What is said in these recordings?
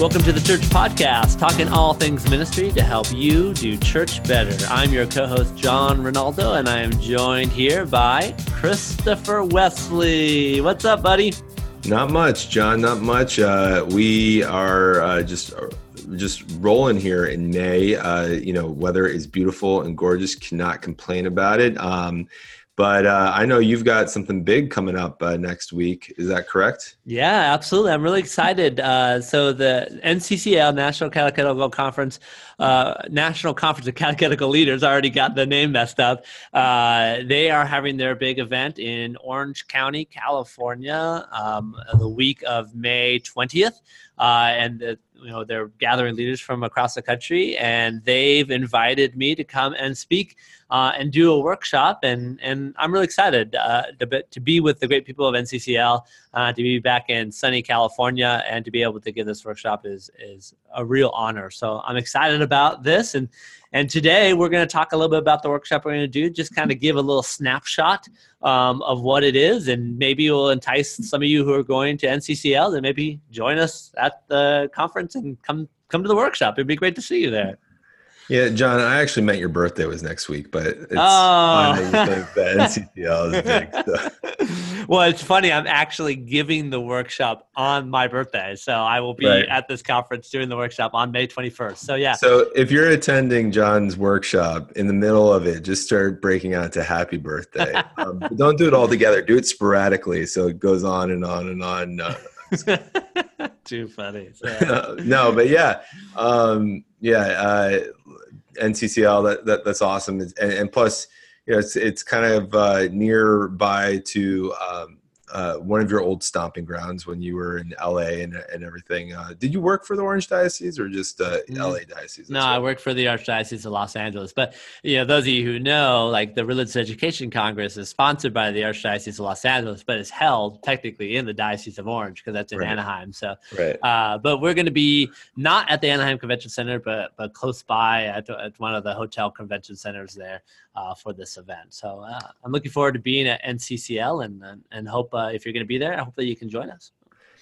Welcome to the Church Podcast, talking all things ministry to help you do church better. I'm your co-host, John Rinaldo, and I am joined here by Christopher Wesley. What's up, buddy? Not much, John, not much. We are just rolling here in May. Weather is beautiful and gorgeous. Cannot complain about it. But I know you've got something big coming up next week. Is that correct? Yeah, absolutely. I'm really excited. So the NCCL, National Catechetical Conference, National Conference of Catechetical Leaders, I already got the name messed up. They are having their big event in Orange County, California, the week of May 20th. And they're gathering leaders from across the country, and they've invited me to come and speak and do a workshop. And I'm really excited to be with the great people of NCCL, to be back in sunny California, and to be able to give this workshop is a real honor. So I'm excited about this. And today we're going to talk a little bit about the workshop we're going to do, just kind of give a little snapshot of what it is, and maybe it will entice some of you who are going to NCCL to maybe join us at the conference and come to the workshop. It'd be great to see you there. Yeah, John, I actually meant your birthday was next week, but it's funny to think that NCCL is big. So. Well, it's funny. I'm actually giving the workshop on my birthday, so I will be at this conference doing the workshop on May 21st. So, yeah. So if you're attending John's workshop, in the middle of it, just start breaking out to happy birthday. But don't do it all together. Do it sporadically, so it goes on and on and on. Too funny. So. No, but yeah. NCCL, that's awesome. And plus, it's kind of nearby to one of your old stomping grounds when you were in LA and everything. Did you work for the Orange Diocese or just LA Diocese? No, I worked for the Archdiocese of Los Angeles. But those of you who know, like the Religious Education Congress is sponsored by the Archdiocese of Los Angeles, but it's held technically in the Diocese of Orange because that's in Anaheim. So, but we're going to be not at the Anaheim Convention Center, but close by at one of the hotel convention centers there for this event. So I'm looking forward to being at NCCL and hope. If you're going to be there, I hope that you can join us.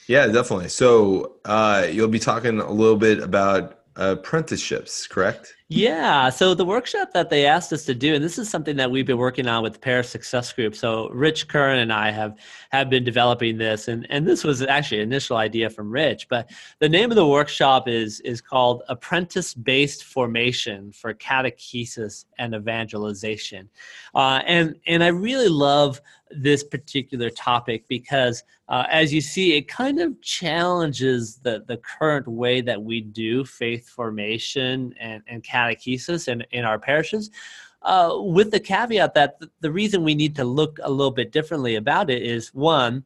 Yeah, definitely. So you'll be talking a little bit about apprenticeships, correct? Yeah. So the workshop that they asked us to do, and this is something that we've been working on with the Parish Success Group. So Rich Kern and I have been developing this, and this was actually an initial idea from Rich, but the name of the workshop is called Apprentice-Based Formation for Catechesis and Evangelization. And I really love this particular topic because as you see, it kind of challenges the current way that we do faith formation and catechesis in our parishes, with the caveat that the reason we need to look a little bit differently about it is, one,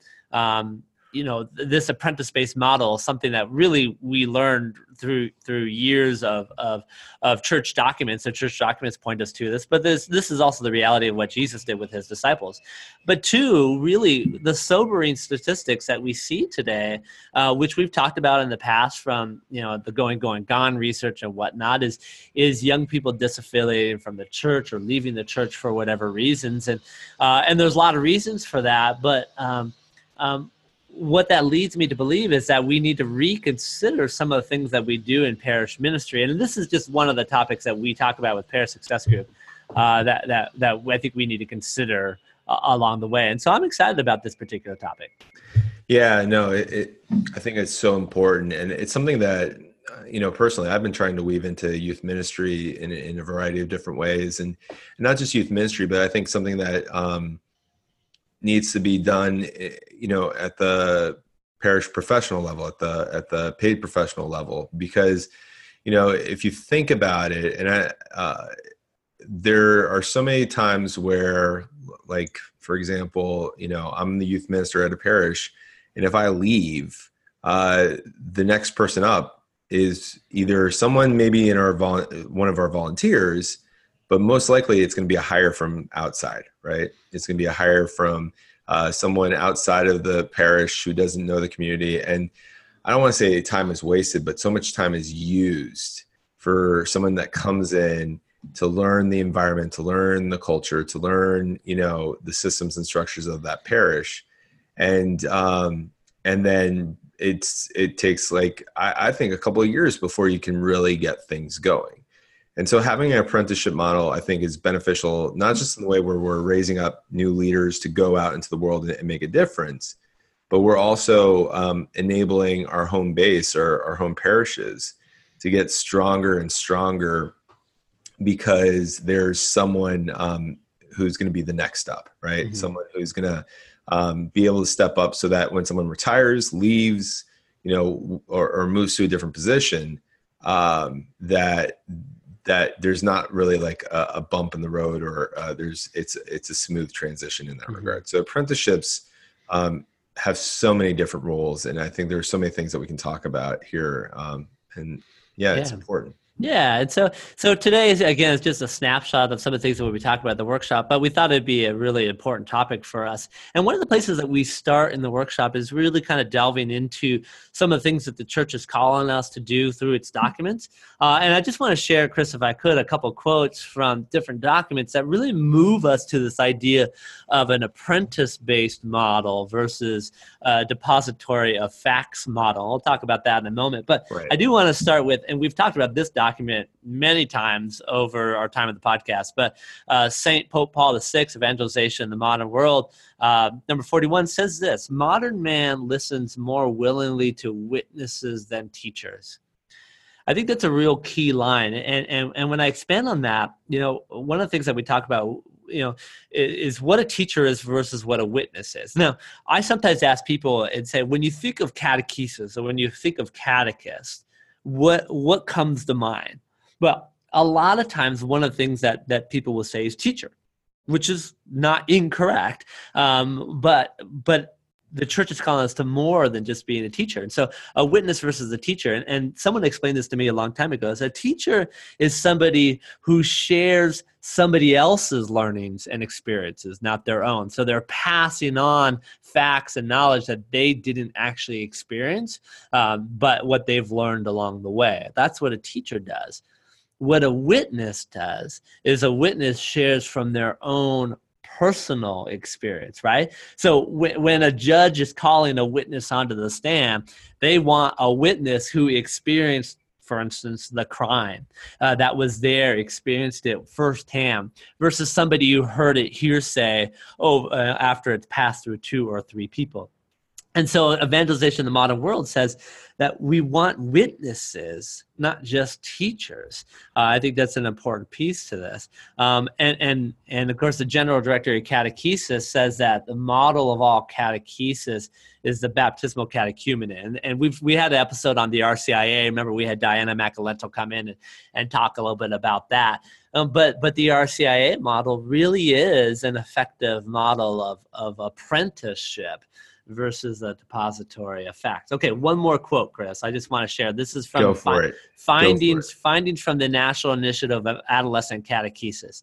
this apprentice-based model is something that really we learned through years of church documents, and church documents point us to this. But this is also the reality of what Jesus did with his disciples. But two, really, the sobering statistics that we see today, which we've talked about in the past from the Going, Gone research and whatnot, is young people disaffiliating from the church or leaving the church for whatever reasons, and there's a lot of reasons for that. But what that leads me to believe is that we need to reconsider some of the things that we do in parish ministry. And this is just one of the topics that we talk about with Parish Success Group that I think we need to consider along the way. And so I'm excited about this particular topic. Yeah, no, I think it's so important. And it's something that, personally, I've been trying to weave into youth ministry in a variety of different ways. And not just youth ministry, but I think something that needs to be done, at the parish professional level, at the paid professional level, because, if you think about it, and there are so many times where, like, for example, I'm the youth minister at a parish, and if I leave, the next person up is either someone maybe in one of our volunteers, but most likely it's going to be a hire from outside, right? It's going to be a hire from someone outside of the parish who doesn't know the community. And I don't want to say time is wasted, but so much time is used for someone that comes in to learn the environment, to learn the culture, to learn, the systems and structures of that parish. And then it takes like, I think a couple of years before you can really get things going. And so having an apprenticeship model, I think, is beneficial, not just in the way where we're raising up new leaders to go out into the world and make a difference, but we're also enabling our home base or our home parishes to get stronger and stronger because there's someone who's going to be the next up, right? Mm-hmm. Someone who's going to be able to step up so that when someone retires, leaves, you know, or moves to a different position, that there's not really like a bump in the road or it's a smooth transition in that mm-hmm. regard. So apprenticeships have so many different roles. And I think there are so many things that we can talk about here. And it's important. Yeah. And so today is, again, it's just a snapshot of some of the things that we'll be talking about at the workshop, but we thought it'd be a really important topic for us. And one of the places that we start in the workshop is really kind of delving into some of the things that the church is calling us to do through its documents. And I just want to share, Chris, if I could, a couple of quotes from different documents that really move us to this idea of an apprentice-based model versus a depository of facts model. I'll talk about that in a moment, but right. I do want to start with, and we've talked about this document many times over our time of the podcast, but St. Pope Paul VI, Evangelization in the Modern World, number 41 says this: modern man listens more willingly to witnesses than teachers. I think that's a real key line. And when I expand on that, you know, one of the things that we talk about, you know, is what a teacher is versus what a witness is. Now, I sometimes ask people and say, when you think of catechesis or when you think of catechist, what comes to mind? Well, a lot of times one of the things that people will say is teacher, which is not incorrect. But the church is calling us to more than just being a teacher. And so a witness versus a teacher. And someone explained this to me a long time ago. So a teacher is somebody who shares somebody else's learnings and experiences, not their own. So they're passing on facts and knowledge that they didn't actually experience, but what they've learned along the way. That's what a teacher does. What a witness does is a witness shares from their own personal experience, right? So when a judge is calling a witness onto the stand, they want a witness who experienced, for instance, the crime that was there, experienced it firsthand, versus somebody who heard it hearsay after it's passed through two or three people. And so Evangelization in the Modern World says that we want witnesses, not just teachers. I think that's an important piece to this. And of course, the General Directory of Catechesis says that the model of all catechesis is the baptismal catechumenate. And we had an episode on the RCIA. Remember, we had Diana Macalintal come in and talk a little bit about that. But the RCIA model really is an effective model of apprenticeship versus a depository of facts. Okay, one more quote, Chris. I just want to share. This is from findings from the National Initiative of Adolescent Catechesis.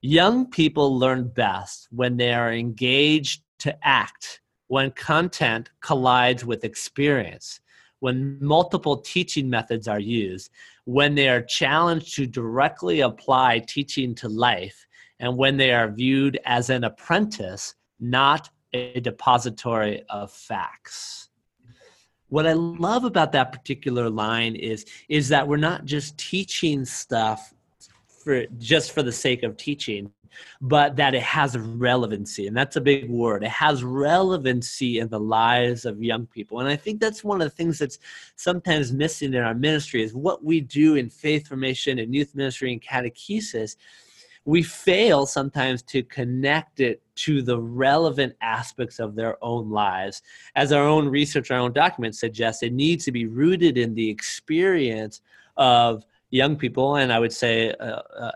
Young people learn best when they are engaged to act, when content collides with experience, when multiple teaching methods are used, when they are challenged to directly apply teaching to life, and when they are viewed as an apprentice, not a depository of facts. What I love about that particular line is that we're not just teaching stuff for the sake of teaching, but that it has relevancy. And that's a big word. It has relevancy in the lives of young people. And I think that's one of the things that's sometimes missing in our ministry is what we do in faith formation and youth ministry and catechesis. We fail sometimes to connect it to the relevant aspects of their own lives. As our own research, our own documents suggest, it needs to be rooted in the experience of young people, and I would say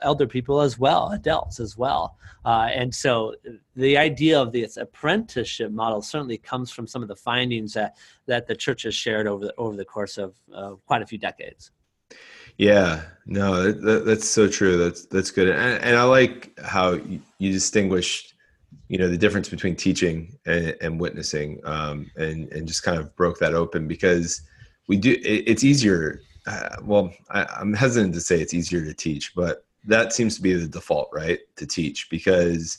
elder people as well, adults as well. And so the idea of this apprenticeship model certainly comes from some of the findings that the church has shared over the course of quite a few decades. Yeah, no, that's so true. That's good. And I like how you distinguished, you know, the difference between teaching and witnessing, and just kind of broke that open because we do, it's easier. I'm hesitant to say it's easier to teach, but that seems to be the default, right? To teach, because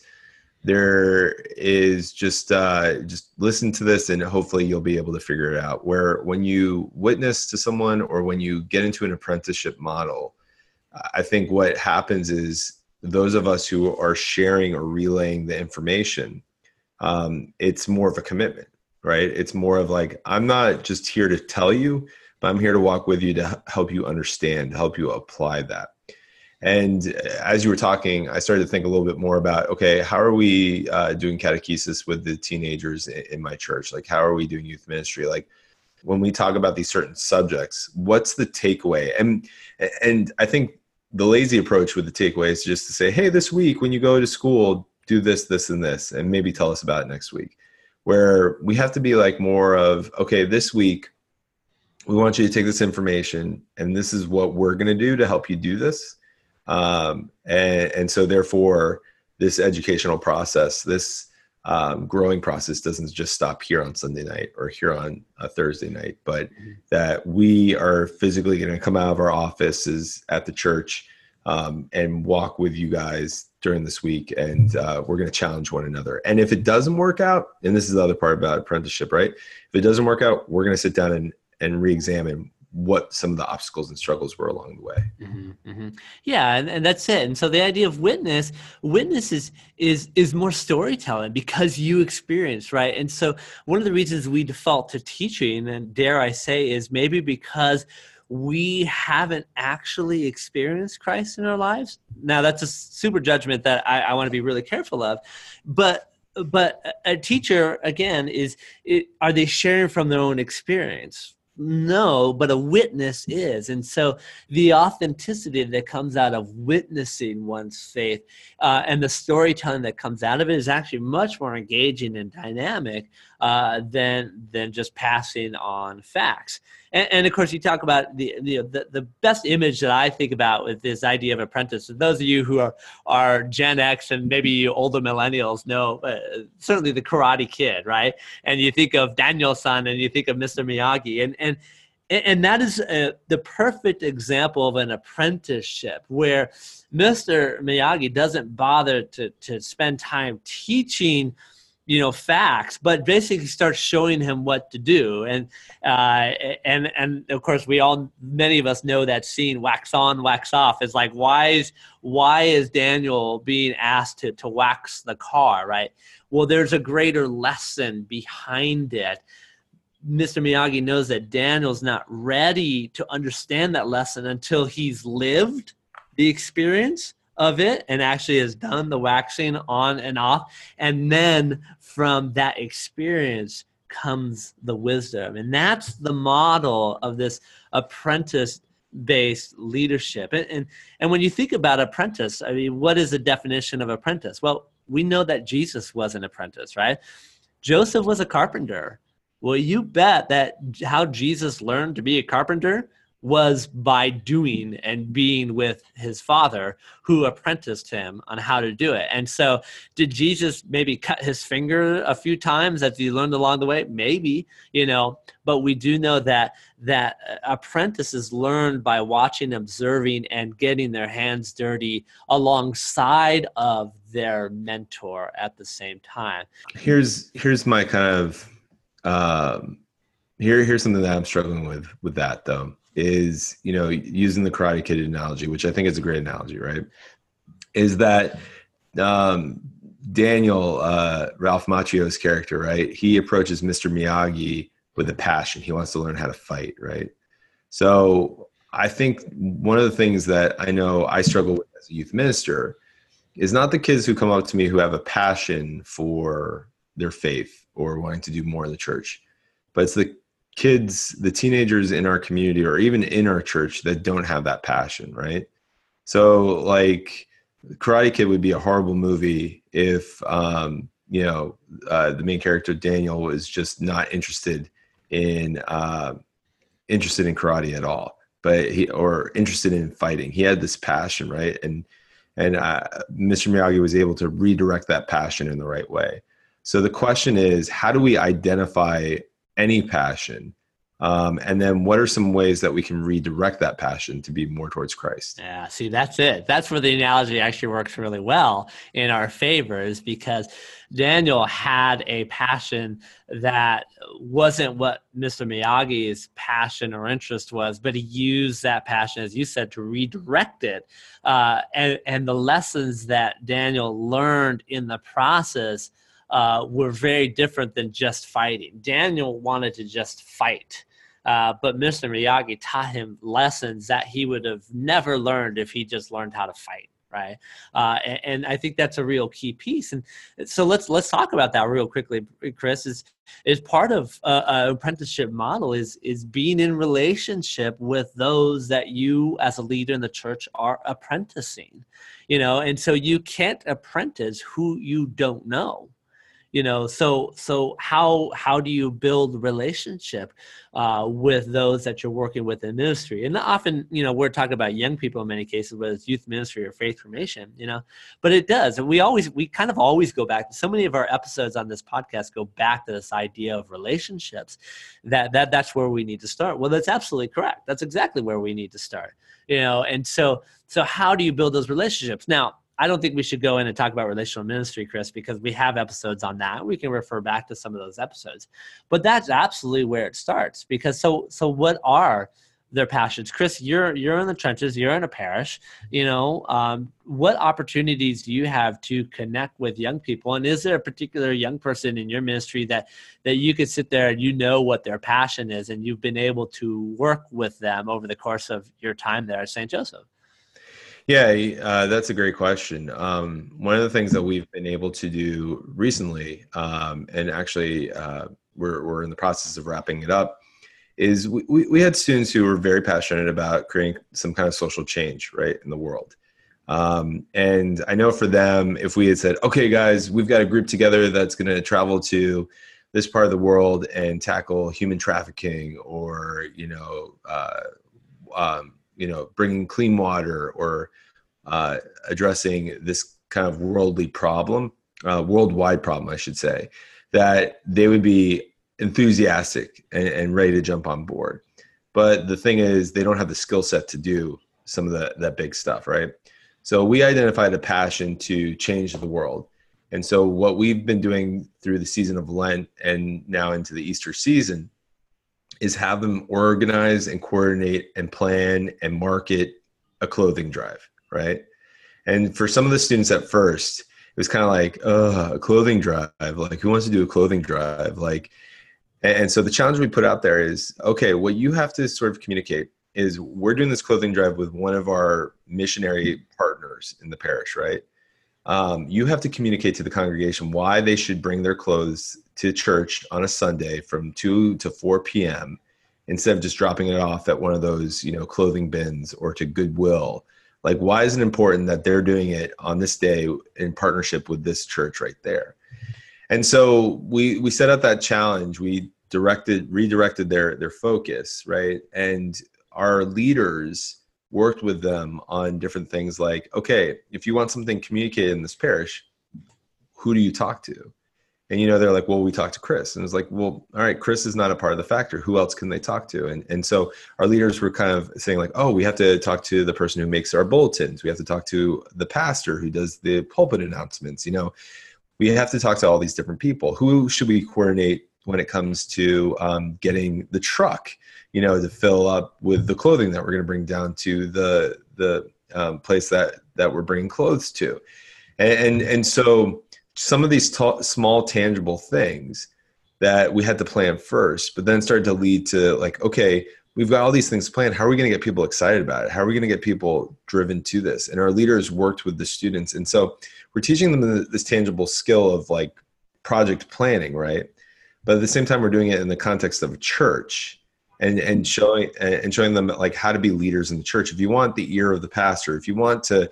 there is just listen to this, and hopefully you'll be able to figure it out. Where when you witness to someone or when you get into an apprenticeship model, I think what happens is those of us who are sharing or relaying the information, it's more of a commitment, right? It's more of like, I'm not just here to tell you, but I'm here to walk with you to help you understand, help you apply that. And as you were talking, I started to think a little bit more about, okay, how are we doing catechesis with the teenagers in my church? Like, how are we doing youth ministry? Like, when we talk about these certain subjects, what's the takeaway? And I think the lazy approach with the takeaway is just to say, hey, this week when you go to school, do this, this, and this, and maybe tell us about it next week. Where we have to be like more of, okay, this week, we want you to take this information, and this is what we're going to do to help you do this. And so therefore this educational process, this, growing process doesn't just stop here on Sunday night or here on a Thursday night, but that we are physically going to come out of our offices at the church, and walk with you guys during this week. And, we're going to challenge one another. And if it doesn't work out, and this is the other part about apprenticeship, right? If it doesn't work out, we're going to sit down and re-examine what some of the obstacles and struggles were along the way. Mm-hmm, mm-hmm. Yeah, and that's it. And so the idea of witness is more storytelling because you experience, right? And so one of the reasons we default to teaching, and dare I say, is maybe because we haven't actually experienced Christ in our lives. Now, that's a super judgment that I want to be really careful of, but a teacher, again, are they sharing from their own experience? No, but a witness is. And so the authenticity that comes out of witnessing one's faith and the storytelling that comes out of it is actually much more engaging and dynamic than just passing on facts. And of course, you talk about the best image that I think about with this idea of apprentice. And those of you who are Gen X and maybe older millennials know certainly the Karate Kid, right? And you think of Daniel-san and you think of Mr. Miyagi. And that is the perfect example of an apprenticeship where Mr. Miyagi doesn't bother to spend time teaching facts, but basically starts showing him what to do. And of course many of us know that scene, wax on, wax off, is like, why is Daniel being asked to wax the car, right? Well, there's a greater lesson behind it. Mr. Miyagi knows that Daniel's not ready to understand that lesson until he's lived the experience of it and actually has done the waxing on and off. And then from that experience comes the wisdom. And that's the model of this apprentice-based leadership. And when you think about apprentice, I mean, what is the definition of apprentice? Well, we know that Jesus was an apprentice, right? Joseph was a carpenter. Well, you bet that how Jesus learned to be a carpenter was by doing and being with his father, who apprenticed him on how to do it. And so did Jesus maybe cut his finger a few times as he learned along the way? Maybe, but we do know that apprentices learn by watching, observing, and getting their hands dirty alongside of their mentor at the same time. Here's my kind of, here's something that I'm struggling with that though. Is, using the Karate Kid analogy, which I think is a great analogy, right? Is that Daniel, Ralph Macchio's character, right? He approaches Mr. Miyagi with a passion. He wants to learn how to fight, right? So I think one of the things that I know I struggle with as a youth minister is not the kids who come up to me who have a passion for their faith or wanting to do more in the church, but it's the teenagers in our community or even in our church that don't have that passion, right? So like Karate Kid would be a horrible movie if, the main character Daniel was just not interested in karate at all, but or interested in fighting. He had this passion, right? And Mr. Miyagi was able to redirect that passion in the right way. So the question is, how do we identify any passion And then what are some ways that we can redirect that passion to be more towards Christ? Yeah, see, that's it. That's where the analogy actually works really well in our favors, because Daniel had a passion that wasn't what Mr. Miyagi's passion or interest was, but he used that passion, as you said, to redirect it. And the lessons that Daniel learned in the process were very different than just fighting. Daniel wanted to just fight, but Mr. Miyagi taught him lessons that he would have never learned if he just learned how to fight, right? And I think that's a real key piece. And so let's talk about that real quickly, Chris. Is part of an apprenticeship model is being in relationship with those that you as a leader in the church are apprenticing, you know? And so you can't apprentice who you don't know. You know, so how do you build relationship with those that you're working with in ministry? And often, you know, we're talking about young people in many cases, whether it's youth ministry or faith formation, you know, but it does. And we kind of always go back. So many of our episodes on this podcast go back to this idea of relationships, that's where we need to start. Well, that's absolutely correct. That's exactly where we need to start, you know? And so how do you build those relationships? Now, I don't think we should go in and talk about relational ministry, Chris, because we have episodes on that. We can refer back to some of those episodes, but that's absolutely where it starts. Because so what are their passions? Chris, you're in the trenches, you're in a parish, you know, what opportunities do you have to connect with young people? And is there a particular young person in your ministry that you could sit there and you know what their passion is, and you've been able to work with them over the course of your time there at St. Joseph? Yeah, that's a great question. One of the things that we've been able to do recently, and actually we're in the process of wrapping it up, is we had students who were very passionate about creating some kind of social change, right, in the world. And I know for them, if we had said, okay, guys, we've got a group together that's going to travel to this part of the world and tackle human trafficking, or, you know, bringing clean water, or addressing this kind of worldwide problem, I should say, that they would be enthusiastic and ready to jump on board. But the thing is, they don't have the skill set to do some of that big stuff, right? So we identified a passion to change the world. And so what we've been doing through the season of Lent and now into the Easter season is have them organize and coordinate and plan and market a clothing drive, right? And for some of the students at first, it was kind of like, a clothing drive, like who wants to do a clothing drive? Like, and so the challenge we put out there is, okay, what you have to sort of communicate is we're doing this clothing drive with one of our missionary partners in the parish, right? You have to communicate to the congregation why they should bring their clothes to church on a Sunday from 2 to 4 p.m. instead of just dropping it off at one of those, you know, clothing bins or to Goodwill. Like, why is it important that they're doing it on this day in partnership with this church right there? And so we set out that challenge. We redirected their focus, right? And our leaders worked with them on different things like, okay, if you want something communicated in this parish, who do you talk to? And, you know, they're like, well, we talked to Chris. And it's like, well, all right, Chris is not a part of the factor. Who else can they talk to? And so our leaders were kind of saying like, oh, we have to talk to the person who makes our bulletins. We have to talk to the pastor who does the pulpit announcements. You know, we have to talk to all these different people. Who should we coordinate when it comes to getting the truck, you know, to fill up with the clothing that we're going to bring down to the place that we're bringing clothes to? And so some of these small, tangible things that we had to plan first, but then started to lead to like, okay, we've got all these things planned. How are we going to get people excited about it? How are we going to get people driven to this? And our leaders worked with the students. And so we're teaching them this tangible skill of like project planning, right? But at the same time, we're doing it in the context of a church and showing them like how to be leaders in the church. If you want the ear of the pastor, if you want to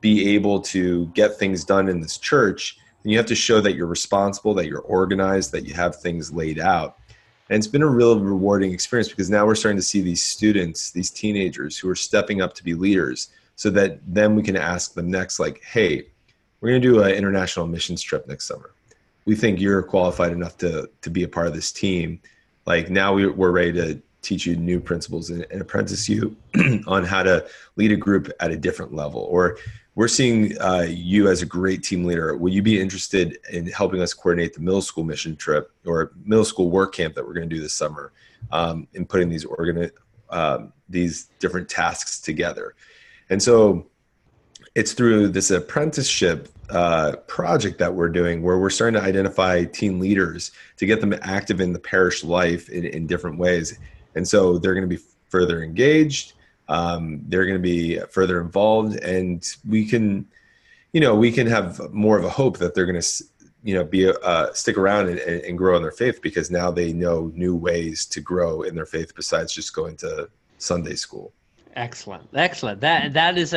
be able to get things done in this church, and you have to show that you're responsible, that you're organized, that you have things laid out. And it's been a real rewarding experience because now we're starting to see these students, these teenagers who are stepping up to be leaders, so that then we can ask them next, like, hey, we're going to do an international missions trip next summer. We think you're qualified enough to be a part of this team. like now we're ready to teach you new principles and apprentice you on how to lead a group at a different level. Or we're seeing you as a great team leader. Will you be interested in helping us coordinate the middle school mission trip or middle school work camp that we're going to do this summer, and putting these different tasks together? And so it's through this apprenticeship project that we're doing where we're starting to identify teen leaders to get them active in the parish life in different ways. And so they're going to be further engaged. They're going to be further involved, and we can have more of a hope that they're going to, be stick around and grow in their faith, because now they know new ways to grow in their faith besides just going to Sunday school. Excellent, excellent. That is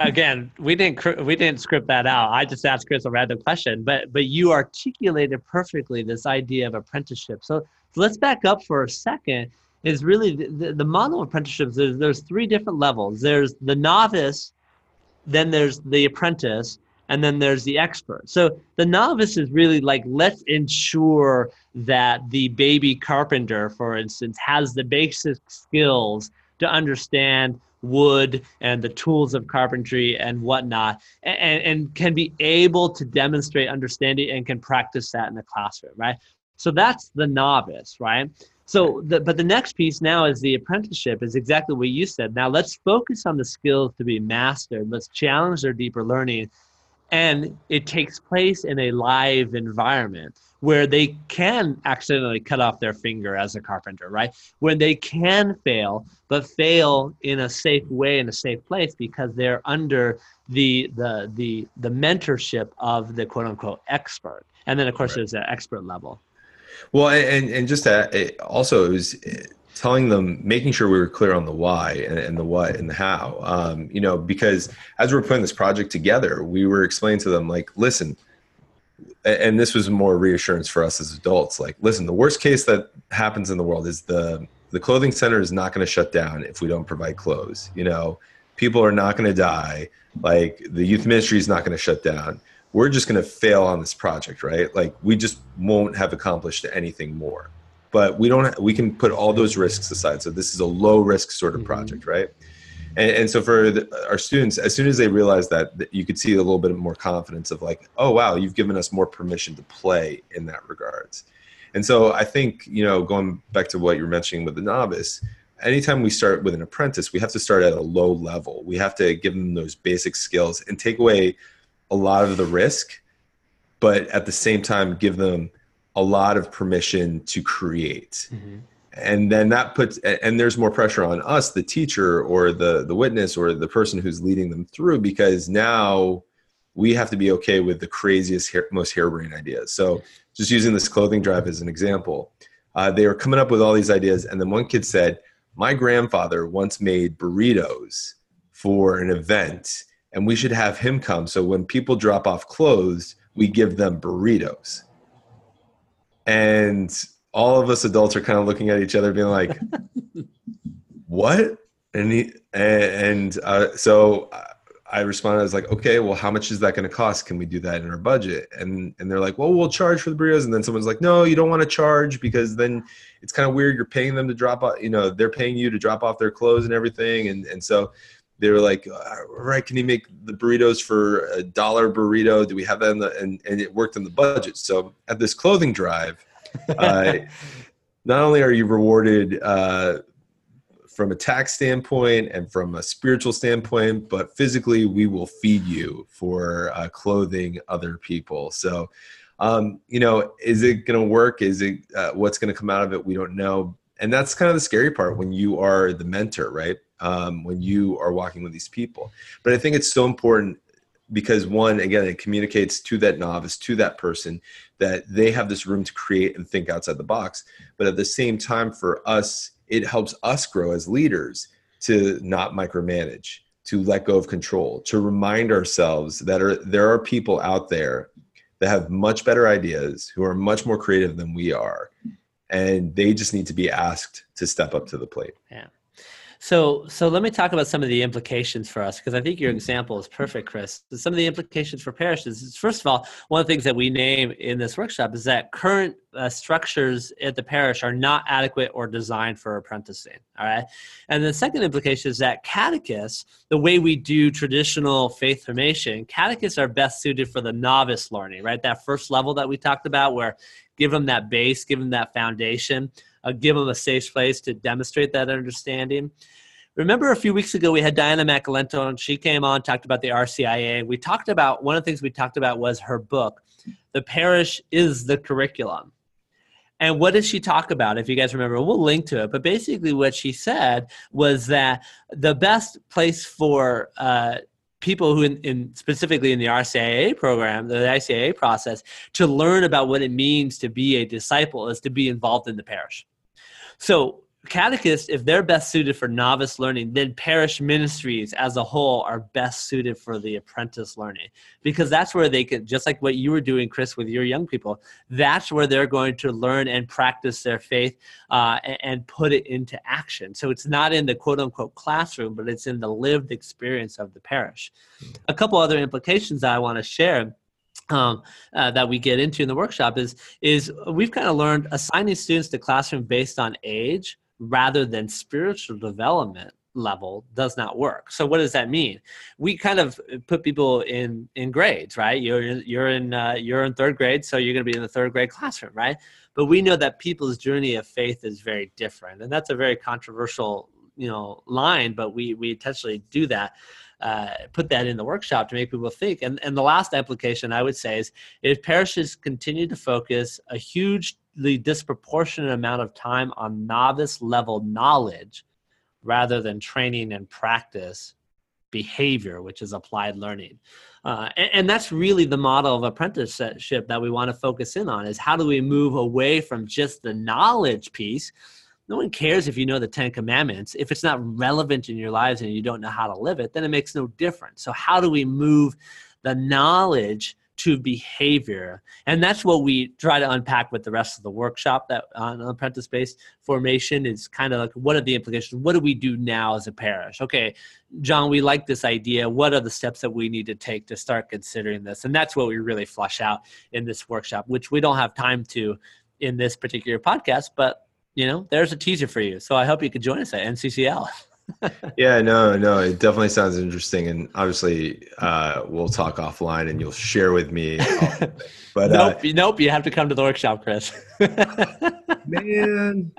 again, we didn't script that out. I just asked Chris a random question, but you articulated perfectly this idea of apprenticeship. So let's back up for a second. Is really the model of apprenticeships is there's three different levels. There's the novice, then there's the apprentice, and then there's the expert. So the novice is really like, let's ensure that the baby carpenter, for instance, has the basic skills to understand wood and the tools of carpentry and whatnot, and can be able to demonstrate understanding and can practice that in the classroom, right? So that's the novice, right? So, but the next piece now is the apprenticeship, is exactly what you said. Now let's focus on the skills to be mastered. Let's challenge their deeper learning. And it takes place in a live environment where they can accidentally cut off their finger as a carpenter, right? When they can fail, but fail in a safe way, in a safe place, because they're under the mentorship of the quote unquote expert. And then of course there's the expert level. Well, and just that, also it was telling them, making sure we were clear on the why and the what and the how, because as we were putting this project together, we were explaining to them, like, listen, and this was more reassurance for us as adults, like, listen, the worst case that happens in the world is the clothing center is not going to shut down if we don't provide clothes. People are not going to die. Like, the youth ministry is not going to shut down. We're just going to fail on this project, right? Like, we just won't have accomplished anything more, but we can put all those risks aside. So this is a low risk sort of project, right? And so for our students, as soon as they realized that, you could see a little bit more confidence of like, oh, wow, you've given us more permission to play in that regards. And so I think, going back to what you were mentioning with the novice, anytime we start with an apprentice, we have to start at a low level. We have to give them those basic skills and take away a lot of the risk, but at the same time, give them a lot of permission to create. Mm-hmm. And then there's more pressure on us, the teacher or the witness or the person who's leading them through, because now we have to be okay with the craziest, most harebrained ideas. So just using this clothing drive as an example, they were coming up with all these ideas. And then one kid said, my grandfather once made burritos for an event, and we should have him come. So when people drop off clothes, we give them burritos. And all of us adults are kind of looking at each other being like, what? So I responded, I was like, okay, well, how much is that going to cost? Can we do that in our budget? And they're like, well, we'll charge for the burritos. And then someone's like, no, you don't want to charge, because then it's kind of weird. You're paying them to drop off, they're paying you to drop off their clothes and everything. And so they were like, all right, can you make the burritos for $1 burrito? Do we have that? And it worked in the budget. So at this clothing drive, not only are you rewarded from a tax standpoint and from a spiritual standpoint, but physically we will feed you for clothing other people. So, is it going to work? Is it what's going to come out of it? We don't know. And that's kind of the scary part when you are the mentor, right? When you are walking with these people. But I think it's so important because, one, again, it communicates to that novice, to that person, that they have this room to create and think outside the box. But at the same time, for us, it helps us grow as leaders to not micromanage, to let go of control, to remind ourselves that there are people out there that have much better ideas, who are much more creative than we are, and they just need to be asked to step up to the plate. Yeah. So let me talk about some of the implications for us, because I think your example is perfect, Chris. Some of the implications for parishes is, first of all, one of the things that we name in this workshop is that current structures at the parish are not adequate or designed for apprenticing. All right. And the second implication is that catechists, the way we do traditional faith formation, catechists are best suited for the novice learning, right? That first level that we talked about, where give them that base, give them that foundation, give them a safe place to demonstrate that understanding. Remember a few weeks ago, we had Diana Macalintal, and she came on, talked about the RCIA. We talked about, one of the things we talked about was her book, The Parish is the Curriculum. And what did she talk about? If you guys remember, we'll link to it. But basically what she said was that the best place for people who specifically in the RCIA program, the ICAA process, to learn about what it means to be a disciple is to be involved in the parish. So catechists, if they're best suited for novice learning, then parish ministries as a whole are best suited for the apprentice learning, because that's where they can, just like what you were doing, Chris, with your young people, that's where they're going to learn and practice their faith and put it into action. So it's not in the quote unquote classroom, but it's in the lived experience of the parish. A couple other implications that I want to share that we get into in the workshop is we've kind of learned assigning students to classroom based on age rather than spiritual development level does not work. So what does that mean? We kind of put people in grades, right? You're in third grade, so you're going to be in the third grade classroom, right? But we know that people's journey of faith is very different, and that's a very controversial, line. But we intentionally do that, put that in the workshop to make people think. And the last application I would say is if parishes continue to focus a hugely disproportionate amount of time on novice level knowledge rather than training and practice behavior, which is applied learning. And that's really the model of apprenticeship that we want to focus in on, is how do we move away from just the knowledge piece. No one cares if you know the 10 Commandments. If it's not relevant in your lives and you don't know how to live it, then it makes no difference. So how do we move the knowledge to behavior? And that's what we try to unpack with the rest of the workshop that on apprentice-based formation is kind of like, what are the implications? What do we do now as a parish? Okay, John, we like this idea. What are the steps that we need to take to start considering this? And that's what we really flesh out in this workshop, which we don't have time to in this particular podcast, but there's a teaser for you. So I hope you could join us at NCCL. Yeah, no, it definitely sounds interesting. And obviously we'll talk offline and you'll share with me. But nope, you have to come to the workshop, Chris. Man.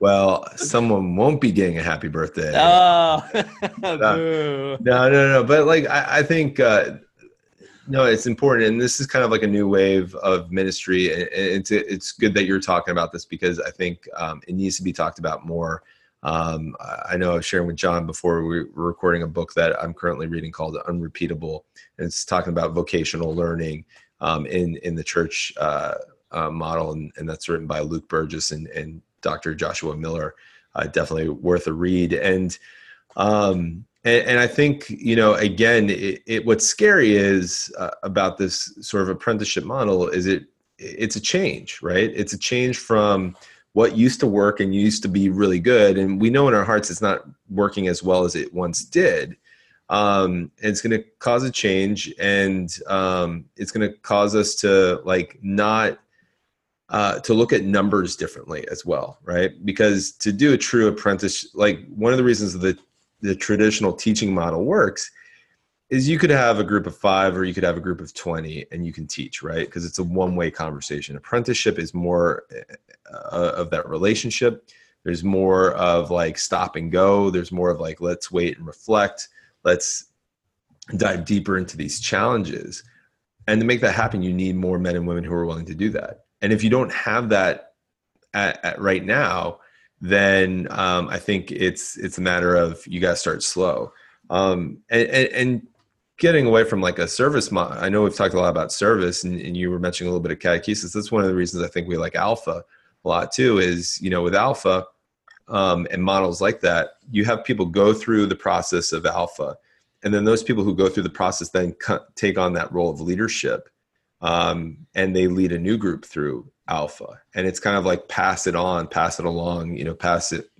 Well, someone won't be getting a happy birthday. Oh, no. But I think, it's important. And this is kind of like a new wave of ministry. And it's good that you're talking about this, because I think it needs to be talked about more. I know I was sharing with John before we were recording a book that I'm currently reading called Unrepeatable. And it's talking about vocational learning in the church model. And that's written by Luke Burgess and Dr. Joshua Miller. Definitely worth a read. And I think, again, what's scary is about this sort of apprenticeship model is it's a change, right? It's a change from what used to work and used to be really good. And we know in our hearts it's not working as well as it once did. And it's going to cause a change, and it's going to cause us to not to look at numbers differently as well, right? Because to do a true apprentice, one of the reasons of the traditional teaching model works is you could have a group of 5 or you could have a group of 20 and you can teach, right? Because it's a one-way conversation. Apprenticeship is more of that relationship. There's more of stop and go. There's more of let's wait and reflect. Let's dive deeper into these challenges. And to make that happen, you need more men and women who are willing to do that. And if you don't have that at right now, then I think it's a matter of you got to start slow. And getting away from a service model. I know we've talked a lot about service, and you were mentioning a little bit of catechesis. That's one of the reasons I think we like Alpha a lot too, is, with Alpha and models like that, you have people go through the process of Alpha. And then those people who go through the process then take on that role of leadership, and they lead a new group through Alpha. And it's kind of pass it on, pass it along,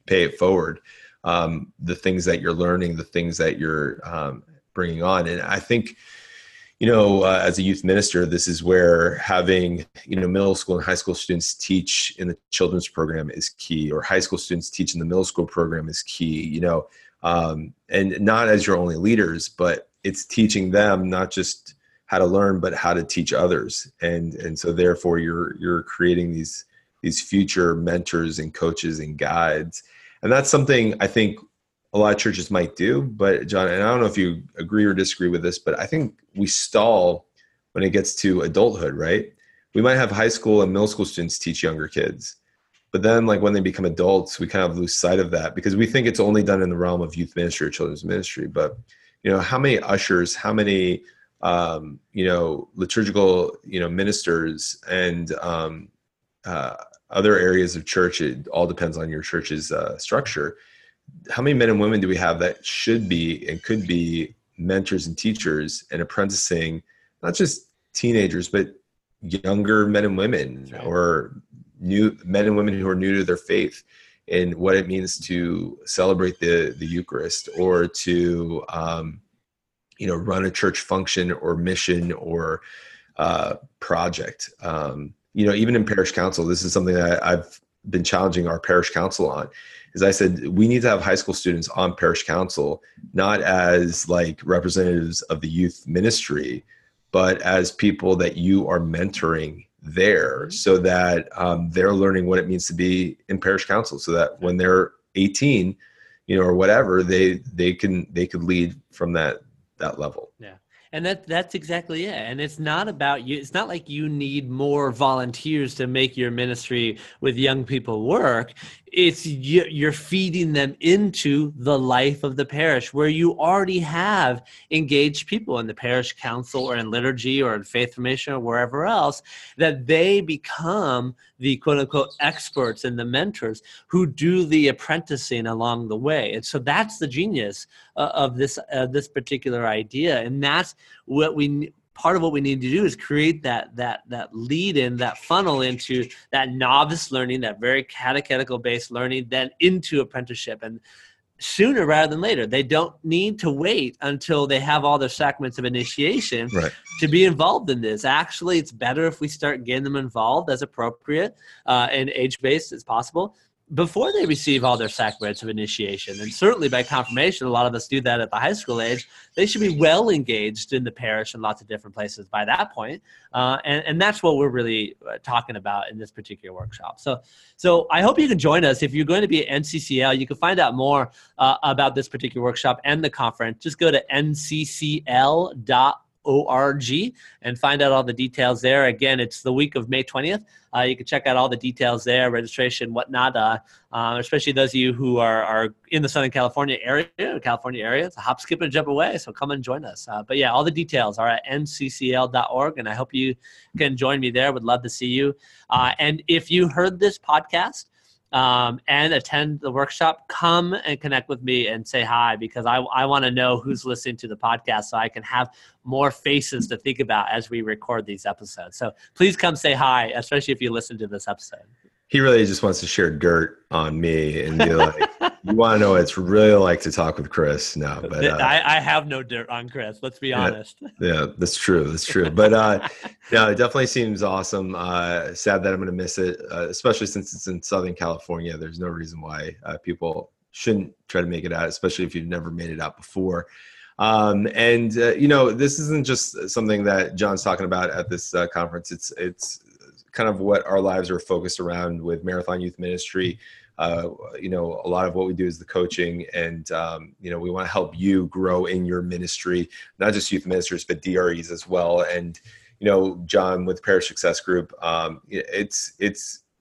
pay it forward. the things that you're learning, the things that you're bringing on. And I think, as a youth minister, this is where having, middle school and high school students teach in the children's program is key, or high school students teach in the middle school program is key, and not as your only leaders, but it's teaching them not just how to learn, but how to teach others. And so therefore you're creating these future mentors and coaches and guides. And that's something I think a lot of churches might do, but John, and I don't know if you agree or disagree with this, but I think we stall when it gets to adulthood, right? We might have high school and middle school students teach younger kids, but then like when they become adults, we kind of lose sight of that because we think it's only done in the realm of youth ministry or children's ministry. But how many ushers, how many, liturgical, ministers and, other areas of church, it all depends on your church's structure. How many men and women do we have that should be and could be mentors and teachers and apprenticing, not just teenagers, but younger men and women or new men and women who are new to their faith and what it means to celebrate the Eucharist or to, run a church function or mission or project. Even in parish council, this is something that I've been challenging our parish council on. As I said, we need to have high school students on parish council, not as like representatives of the youth ministry, but as people that you are mentoring there so that they're learning what it means to be in parish council so that when they're 18, or whatever, they could lead from that level. Yeah. And that's exactly it. And it's not about you. It's not like you need more volunteers to make your ministry with young people work. It's you're feeding them into the life of the parish where you already have engaged people in the parish council or in liturgy or in faith formation or wherever else, that they become the quote unquote experts and the mentors who do the apprenticing along the way. And so that's the genius of this particular idea. And that's what part of what we need to do is create that lead in, that funnel into that novice learning, that very catechetical based learning, then into apprenticeship. And sooner rather than later, they don't need to wait until they have all their sacraments of initiation to be involved in this. Actually, it's better if we start getting them involved as appropriate and age based as possible before they receive all their sacraments of initiation. And certainly by confirmation, a lot of us do that at the high school age. They should be well engaged in the parish in lots of different places by that point. And that's what we're really talking about in this particular workshop. So I hope you can join us. If you're going to be at NCCL, you can find out more about this particular workshop and the conference. Just go to nccl.org and find out all the details there. Again, it's the week of May 20th. You can check out all the details there, registration, whatnot, especially those of you who are in the Southern California area. It's a hop, skip, and jump away, so come and join us. But yeah, all the details are at nccl.org, and I hope you can join me there. Would love to see you. And if you heard this podcast, and attend the workshop, come and connect with me and say hi, because I want to know who's listening to the podcast so I can have more faces to think about as we record these episodes. So please come say hi, especially if you listen to this episode. He really just wants to share dirt on me and be like, you want to know what it's really like to talk with Chris. No, but I have no dirt on Chris. Let's be honest. Yeah, that's true. That's true. But no, it definitely seems awesome. Sad that I'm going to miss it, especially since it's in Southern California. There's no reason why people shouldn't try to make it out, especially if you've never made it out before. This isn't just something that John's talking about at this conference. It's kind of what our lives are focused around with Marathon Youth Ministry. A lot of what we do is the coaching and, we want to help you grow in your ministry, not just youth ministers, but DREs as well. And, John with Parish Success Group, it's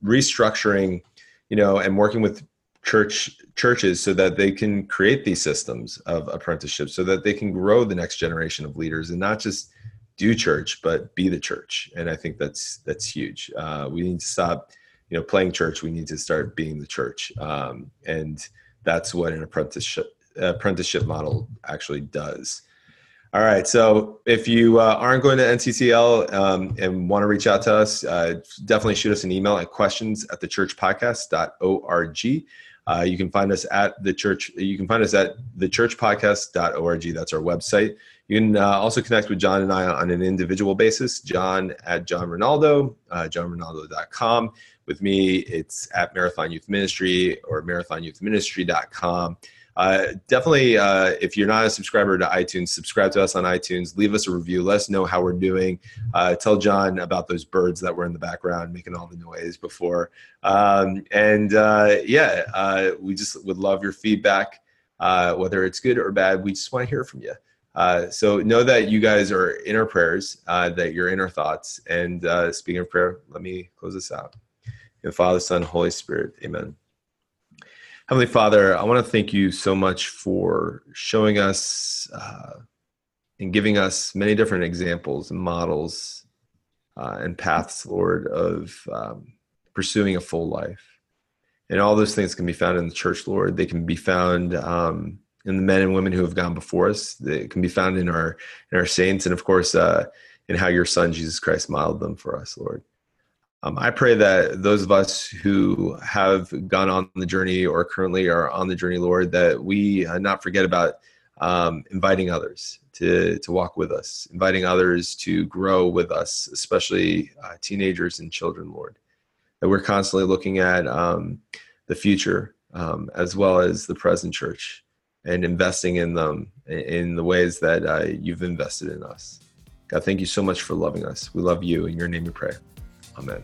restructuring, and working with churches so that they can create these systems of apprenticeship so that they can grow the next generation of leaders and not just do church, but be the church. And I think that's huge. We need to stop, playing church. We need to start being the church. And that's what an apprenticeship model actually does. All right. So if you aren't going to NCCL and want to reach out to us, definitely shoot us an email at questions@thechurchpodcast.org. You can find us at the church. You can find us at thechurchpodcast.org. That's our website. You can also connect with John and I on an individual basis. John at John Rinaldo, johnrinaldo.com. With me, it's at Marathon Youth Ministry or marathonyouthministry.com. Definitely, if you're not a subscriber to iTunes, subscribe to us on iTunes. Leave us a review. Let us know how we're doing. Tell John about those birds that were in the background making all the noise before. We just would love your feedback, whether it's good or bad. We just want to hear from you. So know that you guys are in our prayers, that you're in our thoughts. And speaking of prayer, let me close this out. In the Father, Son, Holy Spirit. Amen. Heavenly Father, I want to thank you so much for showing us and giving us many different examples and models and paths, Lord, of pursuing a full life. And all those things can be found in the church, Lord. They can be found in the men and women who have gone before us. They can be found in our saints, and of course, in how your Son, Jesus Christ, modeled them for us, Lord. I pray that those of us who have gone on the journey or currently are on the journey, Lord, that we not forget about inviting others to walk with us, inviting others to grow with us, especially teenagers and children, Lord, that we're constantly looking at the future as well as the present church, and investing in them in the ways that you've invested in us. God, thank you so much for loving us. We love you. In your name we pray. Amen.